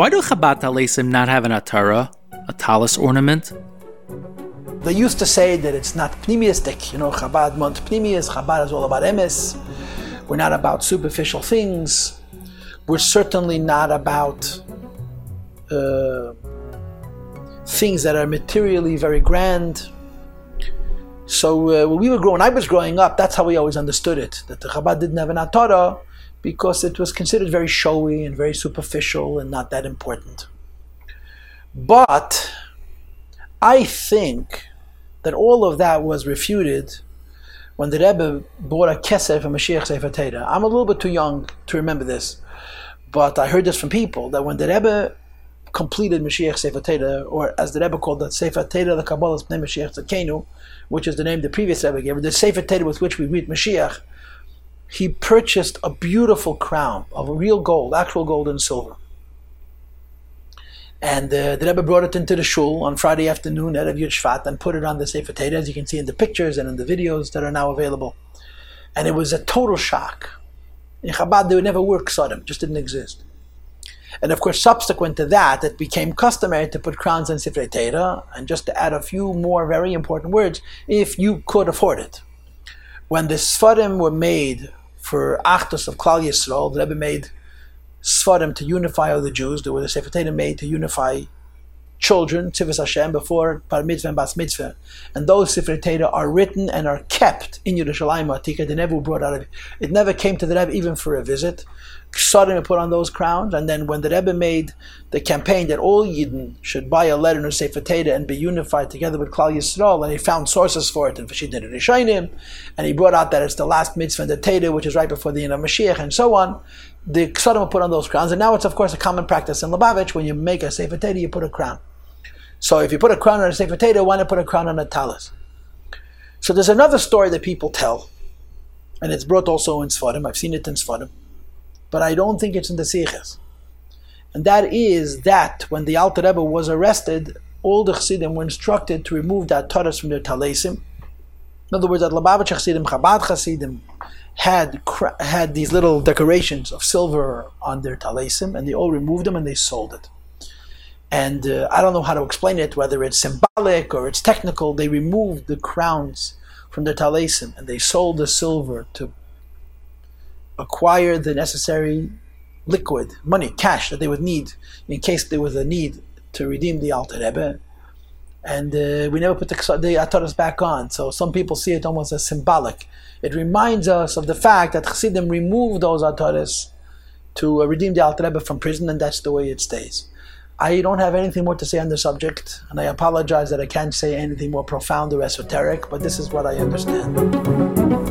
Why do Chabad Chalaisim not have an Atara, a Talis ornament? They used to say that it's not pnimiistic. You know, Chabad Mont Pnimiyus, Chabad is all about emes. We're not about superficial things. We're certainly not about things that are materially very grand. So when I was growing up, that's how we always understood it, that the Chabad didn't have an Atara because it was considered very showy and very superficial and not that important. But I think that all of that was refuted when the Rebbe bought a keser for mashiach sefer teda. I'm a little bit too young to remember this, but I heard this from people, that when the Rebbe completed mashiach sefer teda, or as the Rebbe called it, sefer teda, the Kabbalah's name mashiach tzakenu, which is the name the previous Rebbe gave, the sefer teda with which we read mashiach, he purchased a beautiful crown of real gold, actual gold and silver. And the Rebbe brought it into the shul on Friday afternoon out of Yud Shvat and put it on the Sefer Torah, as you can see in the pictures and in the videos that are now available. And it was a total shock. In Chabad, they would never work Sfadim, just didn't exist. And of course, subsequent to that, it became customary to put crowns on Sefer Torah, and just to add a few more very important words, if you could afford it. When the Sfadim were made for achtos of Klal Yisrael, the Rebbe made Sfadim to unify all the Jews. There was a Sefer Torah made to unify children, Tzivos Hashem, before par mitzvah and bas mitzvah. And those Sefer Torah are written and are kept in Yerushalayim. They never brought out of it. Never came to the Rebbe even for a visit. Sfadim put on those crowns, and then when the Rebbe made the campaign that all Yidin should buy a letter in a Sefer Torah and be unified together with Klal Yisrael, and he found sources for it in Rishonim, and he brought out that it's the last mitzvah and the Torah, which is right before the end of Mashiach, and so on. The Sfadim put on those crowns, and now it's of course a common practice in Lubavitch, when you make a Sefer Torah, you put a crown. So if you put a crown on a Sefer Torah, why not put a crown on a Talis? So there's another story that people tell, and it's brought also in Sfadim. I've seen it in Sfadim, but I don't think it's in the sichos. And that is that when the Alter Rebbe was arrested, all the chassidim were instructed to remove the taras from their Chalaisim. In other words, that Lubavitch chassidim, Chabad chassidim had these little decorations of silver on their Chalaisim, and they all removed them and they sold it. And I don't know how to explain it, whether it's symbolic or it's technical. They removed the crowns from their Chalaisim and they sold the silver to acquire the necessary liquid, money, cash that they would need in case there was a need to redeem the Alter Rebbe. And we never put the Ataras back on, so some people see it almost as symbolic. It reminds us of the fact that chassidim removed those Ataras to redeem the Alter Rebbe from prison, and that's the way it stays. I don't have anything more to say on the subject, and I apologize that I can't say anything more profound or esoteric, but this is what I understand.